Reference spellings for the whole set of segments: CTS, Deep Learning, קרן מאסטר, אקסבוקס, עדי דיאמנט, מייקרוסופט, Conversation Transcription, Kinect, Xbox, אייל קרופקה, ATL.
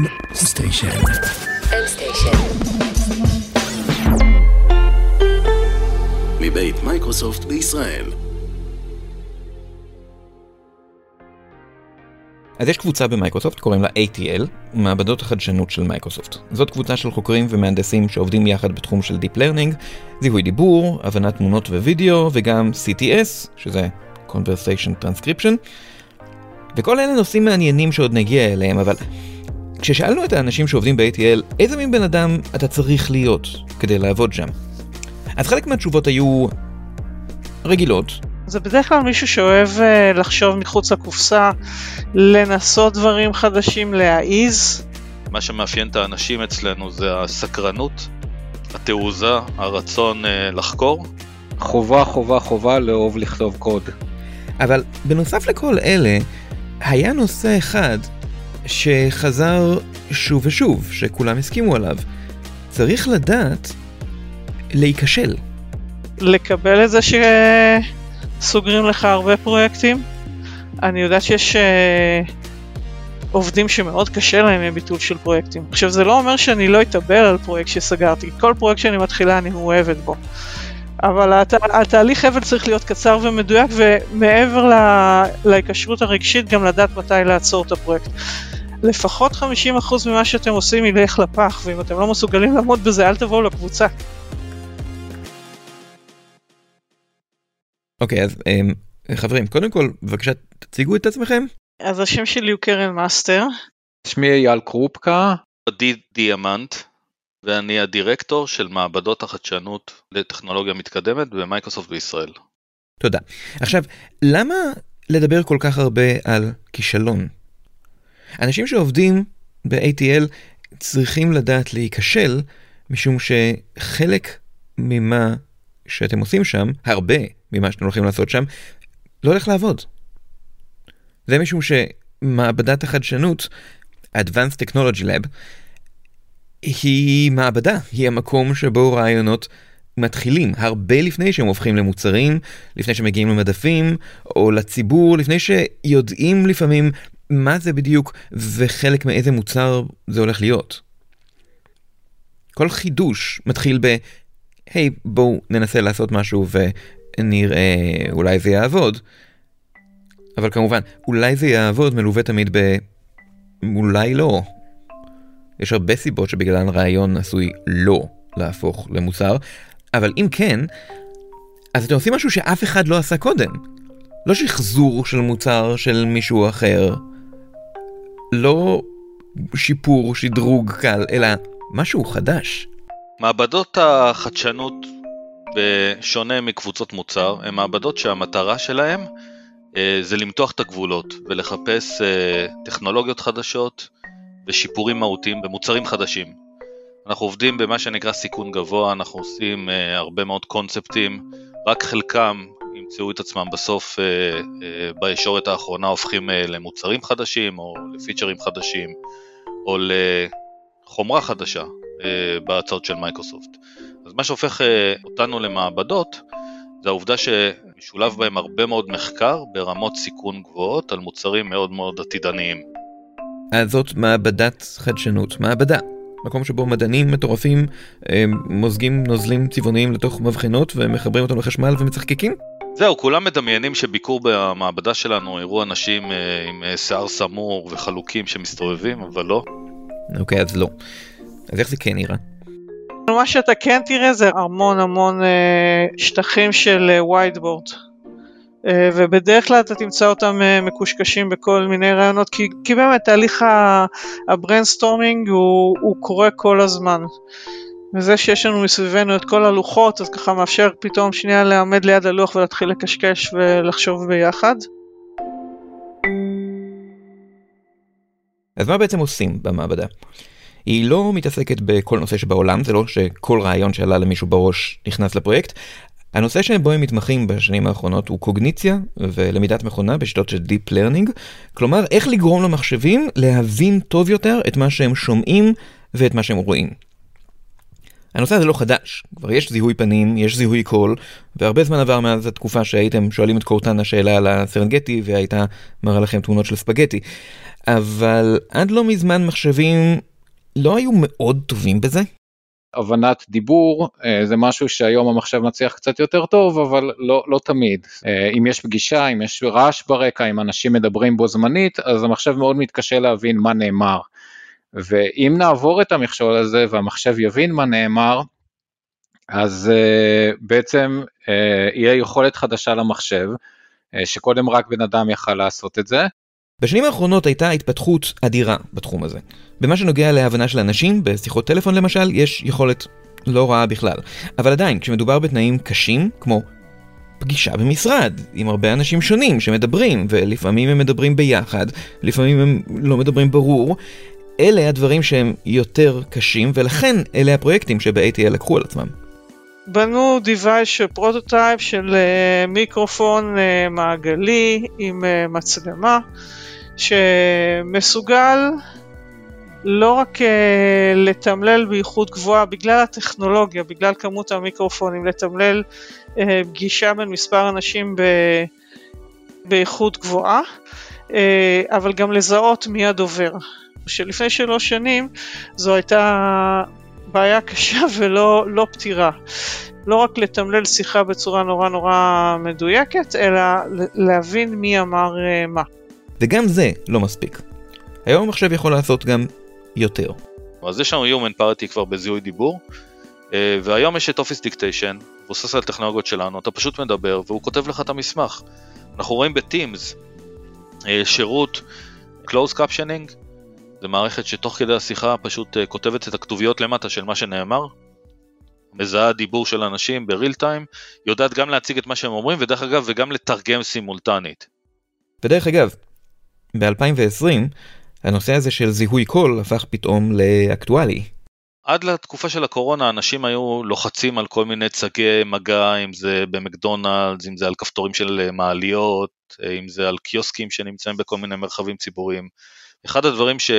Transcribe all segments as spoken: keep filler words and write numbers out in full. M Station. M Station. מבית מייקרוסופט בישראל. אז יש קבוצה במייקרוסופט, קוראים לה A T L, מעבדות החדשנות של מייקרוסופט. זאת קבוצה של חוקרים ומהנדסים שעובדים יחד בתחום של Deep Learning, זיהוי דיבור, הבנת תמונות ווידאו, וגם C T S, שזה Conversation Transcription. וכל אלה נושאים מעניינים שעוד נגיע אליהם, אבל כששאלנו את האנשים שעובדים ב-A T L, איזה מין בן אדם אתה צריך להיות כדי לעבוד שם? אז חלק מהתשובות היו רגילות. זה בדרך כלל מישהו שאוהב לחשוב מחוץ לקופסה, לנסות דברים חדשים, להעיז. מה שמאפיין את האנשים אצלנו זה הסקרנות, התעוזה, הרצון לחקור. חובה, חובה, חובה לאהוב לכתוב קוד. אבל בנוסף לכל אלה, היה נושא אחד שחזר שוב ושוב, שכולם הסכימו עליו. צריך לדעת להיכשל. לקבל את זה שסוגרים לך הרבה פרויקטים. אני יודעת שיש עובדים שמאוד קשה להם עם ביטול של פרויקטים. עכשיו, זה לא אומר שאני לא אתאבל על פרויקט שסגרתי. כל פרויקט שאני מתחילה, אני מאוהבת בו. אבל התה, התהליך אבל צריך להיות קצר ומדויק, ומעבר לה, להיקשרות הרגשית, גם לדעת מתי לעצור את הפרויקט. לפחות חמישים אחוז ממה שאתם עושים ילך לפח, ואם אתם לא מסוגלים לעמוד בזה, אל תבואו לקבוצה. אוקיי, okay, אז um, חברים, קודם כל, בבקשה, תציגו את עצמכם. אז השם שלי הוא קרן מאסטר. שמי אייל קרופקה. עדי דיאמנט. ואני הדירקטור של מעבדות החדשנות לטכנולוגיה מתקדמת במייקרוסופט בישראל. תודה. עכשיו, למה לדבר כל כך הרבה על כישלון? אנשים שעובדים ב-A T L צריכים לדעת להיכשל, משום שחלק ממה שאתם עושים שם, הרבה ממה שאתם הולכים לעשות שם, לא הולך לעבוד. זה משום שמעבדת החדשנות, Advanced Technology Lab, היא מעבדה, היא המקום שבו רעיונות מתחילים, הרבה לפני שהם הופכים למוצרים, לפני שמגיעים למדפים, או לציבור, לפני שיודעים לפעמים מה זה בדיוק, וחלק מאיזה מוצר זה הולך להיות. כל חידוש מתחיל ב, היי, בואו ננסה לעשות משהו ונראה, אולי זה יעבוד. אבל כמובן, אולי זה יעבוד מלווה תמיד ב, אולי לא. יש הרבה סיבות שבגללן רעיון עשוי לא להפוך למוצר, אבל אם כן, אז אתם עושים משהו שאף אחד לא עשה קודם. לא שחזור של מוצר של מישהו אחר, לא שיפור, שדרוג קל, אלא משהו חדש. מעבדות החדשנות, בשונה מקבוצות מוצר, הן מעבדות שהמטרה שלהן זה למתוח את הגבולות ולחפש טכנולוגיות חדשות, ושיפורים מהותיים במוצרים חדשים. אנחנו עובדים במה שנקרא סיכון גבוה, אנחנו עושים uh, הרבה מאוד קונספטים, רק חלקם ימצאו את עצמם בסוף uh, uh, בישורת האחרונה הופכים uh, למוצרים חדשים, או לפיצ'רים חדשים, או לחומרה חדשה uh, בהצעות של מייקרוסופט. אז מה שהופך uh, אותנו למעבדות, זה העובדה שמשולב בהם הרבה מאוד מחקר ברמות סיכון גבוהות על מוצרים מאוד מאוד עתידניים. אז זאת מעבדת חדשנות, מעבדה, מקום שבו מדענים מטורפים מוזגים נוזלים צבעוניים לתוך מבחנות ומחברים אותם לחשמל ומצחקקים? זהו, כולם מדמיינים שביקור במעבדה שלנו הראו אנשים עם שיער סמור וחלוקים שמסתובבים, אבל לא. אוקיי, אז לא. אז איך זה כן נראה? מה שאתה כן תראה זה המון המון שטחים של וייטבורד. ובדרך כלל אתה תמצא אותם מקושקשים בכל מיני רעיונות, כי, כי באמת תהליך הבריינסטורמינג הוא, הוא קורה כל הזמן. וזה שיש לנו מסביבנו את כל הלוחות, אז ככה מאפשר פתאום שנייה לעמד ליד הלוח ולהתחיל לקשקש ולחשוב ביחד. אז מה בעצם עושים במעבדה? היא לא מתעסקת בכל נושא שבעולם, זה לא שכל רעיון שעלה למישהו בראש נכנס לפרויקט, הנושא שבו הם מתמחים בשנים האחרונות הוא קוגניציה ולמידת מכונה בשיטות של דיפ לרנינג, כלומר איך לגרום למחשבים להבין טוב יותר את מה שהם שומעים ואת מה שהם רואים. הנושא הזה לא חדש, כבר יש זיהוי פנים, יש זיהוי קול, והרבה זמן עבר מאז התקופה שהייתם שואלים את קורטן השאלה על הסרנגטי, והייתה מראה לכם תמונות של ספגטי. אבל עד לא מזמן מחשבים לא היו מאוד טובים בזה? הבנת דיבור זה משהו שהיום המחשב מצליח קצת יותר טוב, אבל לא, לא תמיד. אם יש פגישה, אם יש רעש ברקע, אם אנשים מדברים בו זמנית, אז המחשב מאוד מתקשה להבין מה נאמר. ואם נעבור את המכשול הזה והמחשב יבין מה נאמר, אז uh, בעצם uh, יהיה יכולת חדשה למחשב, uh, שקודם רק בן אדם יכל לעשות את זה. בשנים האחרונות הייתה התפתחות אדירה בתחום הזה. במה שנוגע להבנה של אנשים, בשיחות טלפון למשל, יש יכולת לא רעה בכלל. אבל עדיין, כשמדובר בתנאים קשים, כמו פגישה במשרד, עם הרבה אנשים שונים שמדברים, ולפעמים הם מדברים ביחד, לפעמים הם לא מדברים ברור, אלה הדברים שהם יותר קשים, ולכן אלה הפרויקטים שב-A T L לקחו על עצמם. בנו דיווייס פרוטוטייפ של מיקרופון מעגלי עם מצלמה, שמסוגל לא רק לתמלל באיכות גבוהה, בגלל הטכנולוגיה, בגלל כמות המיקרופונים, לתמלל פגישה בין מספר אנשים באיכות גבוהה, אבל גם לזהות מי הדובר. שלפני שלוש שנים זו הייתה בעיה קשה ולא לא פתירה. לא רק לתמלל שיחה בצורה נורא נורא מדויקת, אלא להבין מי אמר מה. וגם זה לא מספיק. היום המחשב יכול לעשות גם יותר. אז יש לנו Human Parity כבר בזיהוי דיבור, והיום יש את Office Dictation, מבוסס על טכנולוגיות שלנו, אתה פשוט מדבר והוא כותב לך את המסמך. אנחנו רואים ב-Teams שירות Close Captioning, זה מערכת שתוך כדי השיחה פשוט כותבת את הכתוביות למטה של מה שנאמר, מזהה דיבור של אנשים בריל טיים, יודעת גם להציג את מה שהם אומרים, ודרך אגב, וגם לתרגם סימולטנית. ודרך אגב, ב-אלפיים ועשרים, הנושא הזה של זיהוי קול הפך פתאום לאקטואלי. עד לתקופה של הקורונה, אנשים היו לוחצים על כל מיני צגי מגע, אם זה במקדונלדס, אם זה על כפתורים של מעליות, אם זה על קיוסקים שנמצאים בכל מיני מרחבים ציבוריים. אחד הדברים ש,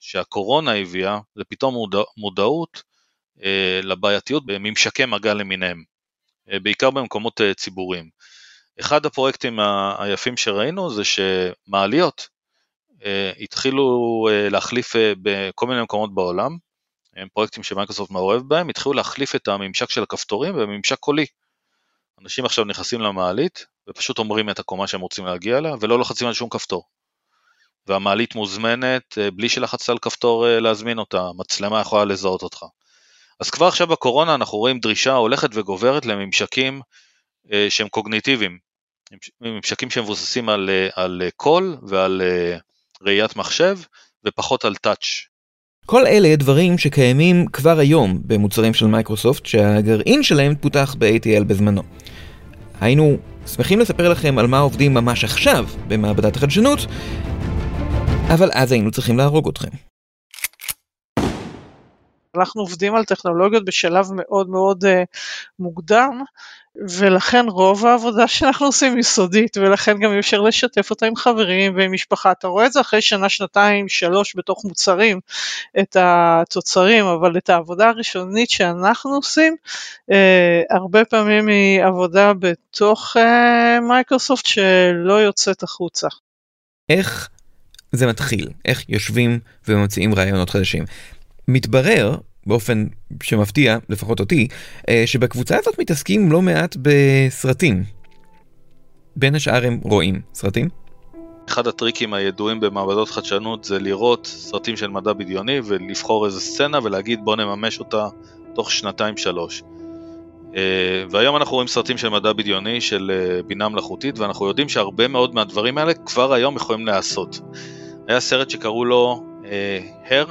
שהקורונה הביאה, זה פתאום מודע, מודעות לבעייתיות בממשקי מגע למיניהם, בעיקר במקומות ציבוריים. אחד הפרויקטים היפים שראינו זה שמעליות התחילו להחליף בכל מיני מקומות בעולם, הם פרויקטים שמייקרוסופט מעורב בהם, התחילו להחליף את הממשק של הכפתורים בממשק קולי. אנשים עכשיו נכנסים למעלית ופשוט אומרים את הקומה שהם רוצים להגיע אליה, ולא לוחצים על שום כפתור. והמעלית מוזמנת, בלי שלחצת על כפתור להזמין אותה, מצלמה יכולה לזהות אותך. אז כבר עכשיו בקורונה אנחנו רואים דרישה הולכת וגוברת לממשקים שהם קוגניטיביים, ממשקים שמבוססים על, על קול ועל ראיית מחשב, ופחות על טאץ'. כל אלה דברים שקיימים כבר היום במוצרים של מייקרוסופט, שהגרעין שלהם פותח ב-A T L בזמנו. היינו שמחים לספר לכם על מה עובדים ממש עכשיו במעבדת החדשנות, אבל אז היינו צריכים להרוג אתכם. אנחנו עובדים על טכנולוגיות בשלב מאוד מאוד uh, מוקדם, ולכן רוב העבודה שאנחנו עושים יסודית, ולכן גם אפשר לשתף אותה עם חברים ועם משפחה. אתה רואה את זה אחרי שנה, שנתיים, שלוש בתוך מוצרים, את התוצרים, אבל את העבודה הראשונית שאנחנו עושים, uh, הרבה פעמים היא עבודה בתוך uh, מייקרוסופט שלא יוצאת החוצה. איך זה מתחיל, איך יושבים וממציאים רעיונות חדשים. מתברר, באופן שמפתיע, לפחות אותי, שבקבוצה הזאת מתעסקים לא מעט בסרטים. בין השאר הם רואים סרטים. אחד הטריקים הידועים במעבדות חדשנות זה לראות סרטים של מדע בדיוני, ולבחור איזה סצנה ולהגיד בוא נממש אותה תוך שנתיים שלוש. והיום אנחנו רואים סרטים של מדע בדיוני, של בינה מלאכותית, ואנחנו יודעים שהרבה מאוד מהדברים האלה כבר היום יכולים לעשות. היה סרט שקראו לו הר,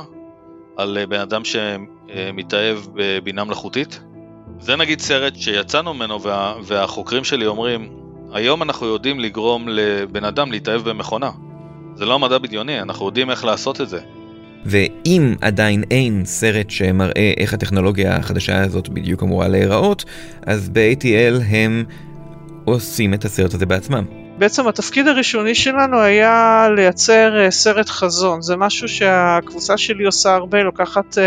על בן אדם שמתאהב בבינה מלאכותית. זה נגיד סרט שיצאנו ממנו, וה, והחוקרים שלי אומרים, היום אנחנו יודעים לגרום לבן אדם להתאהב במכונה. זה לא מדע בדיוני, אנחנו יודעים איך לעשות את זה. ואם עדיין אין סרט שמראה איך הטכנולוגיה החדשה הזאת בדיוק אמורה להיראות, אז ב-A T L הם עושים את הסרט הזה בעצמם. בעצם התפקיד הראשוני שלנו היה לייצר סרט חזון. זה משהו שהקבוצה שלי עושה הרבה, לוקחת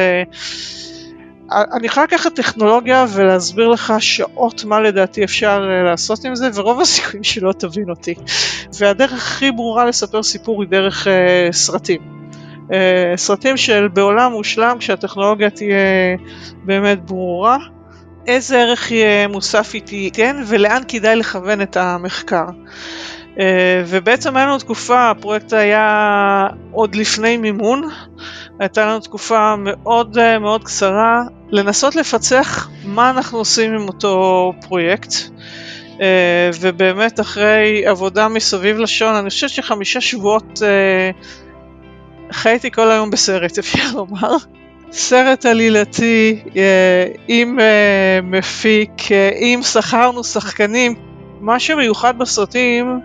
אני יכולה לקחת טכנולוגיה ולהסביר לך שעות מה לדעתי אפשר לעשות עם זה, ורוב הסיכויים שלא תבין אותי. והדרך הכי ברורה לספר סיפור היא דרך uh, סרטים. Uh, סרטים של בעולם מושלם, כשהטכנולוגיה תהיה באמת ברורה, איזה ערך יהיה מוסף היא תיתן, ולאן כדאי לכוון את המחקר. Uh, ובעצם היינו תקופה, הפרויקט היה עוד לפני מימון, הייתה לנו תקופה מאוד מאוד קצרה, לנסות לפצח מה אנחנו עושים עם אותו פרויקט, uh, ובאמת אחרי עבודה מסביב לשון, אני חושבת שחמישה שבועות uh, חייתי כל היום בסרט, אפשר לומר. סרט עלילתי uh, עם uh, מפיק, uh, עם שכרנו שחקנים, מה שמיוחד בסרטים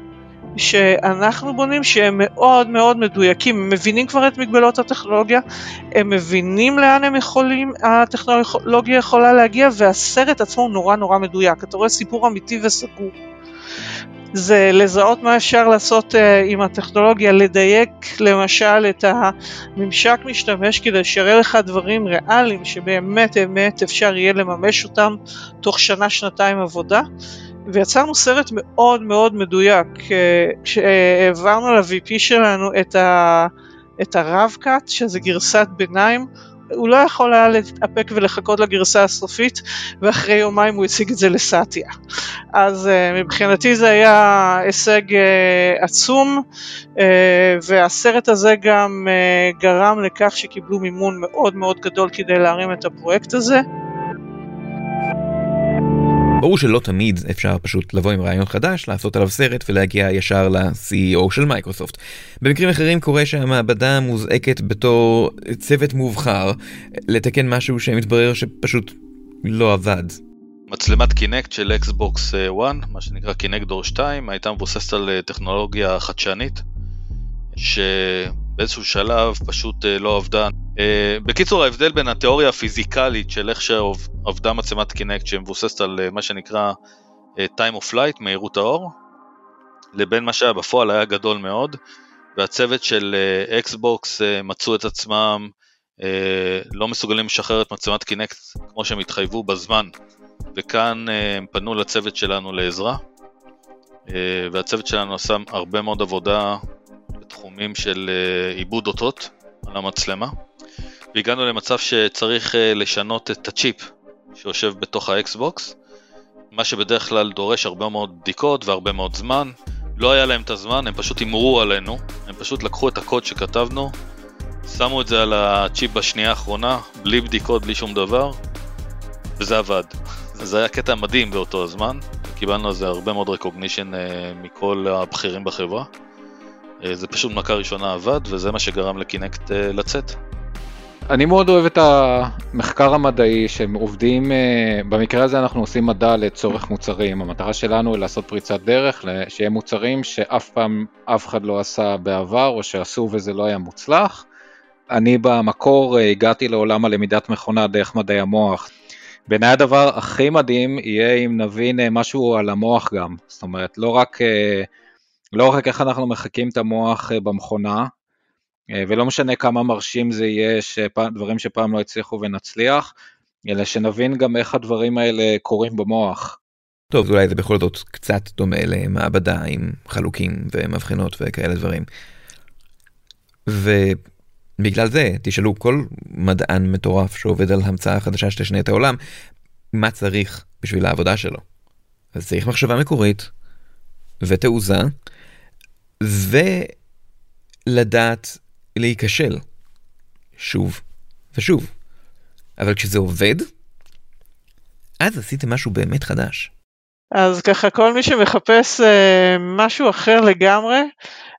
שאנחנו בונים שהם מאוד מאוד מדויקים, הם מבינים כבר את מגבלות הטכנולוגיה, הם מבינים לאן הם יכולים, הטכנולוגיה יכולה להגיע, והסרט עצמו הוא נורא נורא מדויק, אתה רואה סיפור אמיתי וסגור. זה לזהות מה אפשר לעשות עם הטכנולוגיה, לדייק למשל את הממשק משתמש כדי שיראה לך דברים ריאליים שבאמת באמת אפשר יהיה לממש אותם תוך שנה שנתיים עבודה, ויצרנו סרט מאוד מאוד מדויק, כשהעברנו ל-וי פי שלנו את, ה... את הרב-קאט, שזה גרסת ביניים, הוא לא יכול היה להתאפק ולחכות לגרסה הסופית, ואחרי יומיים הוא הציג את זה לסאטיה. אז מבחינתי זה היה הישג עצום, והסרט הזה גם גרם לכך שקיבלו מימון מאוד מאוד גדול כדי להרים את הפרויקט הזה. ברור שלא תמיד אפשר פשוט לבוא עם רעיון חדש, לעשות עליו סרט ולהגיע ישר ל-סי אי או של מייקרוסופט. במקרים אחרים קורה שהמעבדה מוזעקת בתור צוות מובחר לתקן משהו שמתברר שפשוט לא עבד. מצלמת קינקט של אקסבוקס אחת, מה שנקרא קינקט דור שתיים, הייתה מבוססת על טכנולוגיה חדשנית, שבאיזשהו שלב פשוט לא עבדה. בקיצור, ההבדל בין התיאוריה הפיזיקלית של איך שעבדה מצלמת קינקט שמבוססת על מה שנקרא time of flight, מהירות האור, לבין מה שהיה בפועל היה גדול מאוד, והצוות של אקסבוקס מצאו את עצמם לא מסוגלים לשחרר את מצלמת קינקט כמו שהם התחייבו בזמן, וכאן הם פנו לצוות שלנו לעזרה, והצוות שלנו עשה הרבה מאוד עבודה בתחומים של עיבוד אותות על המצלמה, והגענו למצב שצריך לשנות את הצ'יפ שיושב בתוך האקסבוקס, מה שבדרך כלל דורש הרבה מאוד בדיקות והרבה מאוד זמן. לא היה להם את הזמן, הם פשוט אמרו עלינו, הם פשוט לקחו את הקוד שכתבנו, שמו את זה על הצ'יפ בשנייה האחרונה, בלי בדיקות, בלי שום דבר, וזה עבד. זה היה קטע מדהים באותו הזמן, קיבלנו על זה הרבה מאוד recognition מכל הבכירים בחברה. זה פשוט מכה ראשונה עבד, וזה מה שגרם לקינקט לצאת. אני מאוד אוהב את המחקר המדעי שהם עובדים, במקרה הזה אנחנו עושים מדע לצורך מוצרים, המטרה שלנו היא לעשות פריצת דרך, שיהיה מוצרים שאף פעם אף אחד לא עשה בעבר, או שעשו וזה לא היה מוצלח. אני במקור הגעתי לעולם הלמידת מכונה דרך מדעי המוח. בעיניי הדבר הכי מדהים יהיה אם נבין משהו על המוח גם, זאת אומרת לא רק... לא רק איך אנחנו מחקים את המוח במכונה, ולא משנה כמה מרשים זה יהיה שדברים שפעם לא הצליחו ונצליח, אלא שנבין גם איך הדברים האלה קורים במוח. טוב, אולי זה בכל זאת קצת דומה למעבדה עם חלוקים ומבחינות וכאלה דברים. ובגלל זה תשאלו כל מדען מטורף שעובד על המצאה חדשה שתשנה את העולם, מה צריך בשביל העבודה שלו? אז צריך מחשבה מקורית, ותעוזה, ולדעת להיכשל שוב ושוב. אבל כשזה עובד, אז עשיתם משהו באמת חדש. אז ככה כל מי שמחפש אה, משהו אחר לגמרי,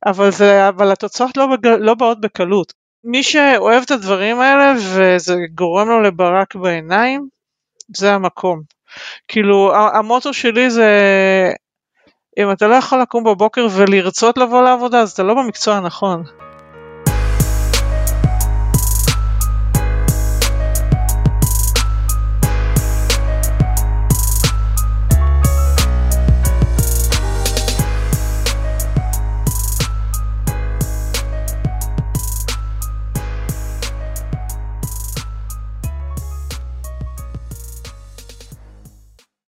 אבל, זה, אבל התוצאות לא, לא באות בקלות. מי שאוהב את הדברים האלה וזה גורם לו לברק בעיניים, זה המקום. כאילו המוטו שלי זה... אם אתה לא יכול לקום בבוקר ולרצות לבוא לעבודה, אז אתה לא במקצוע הנכון.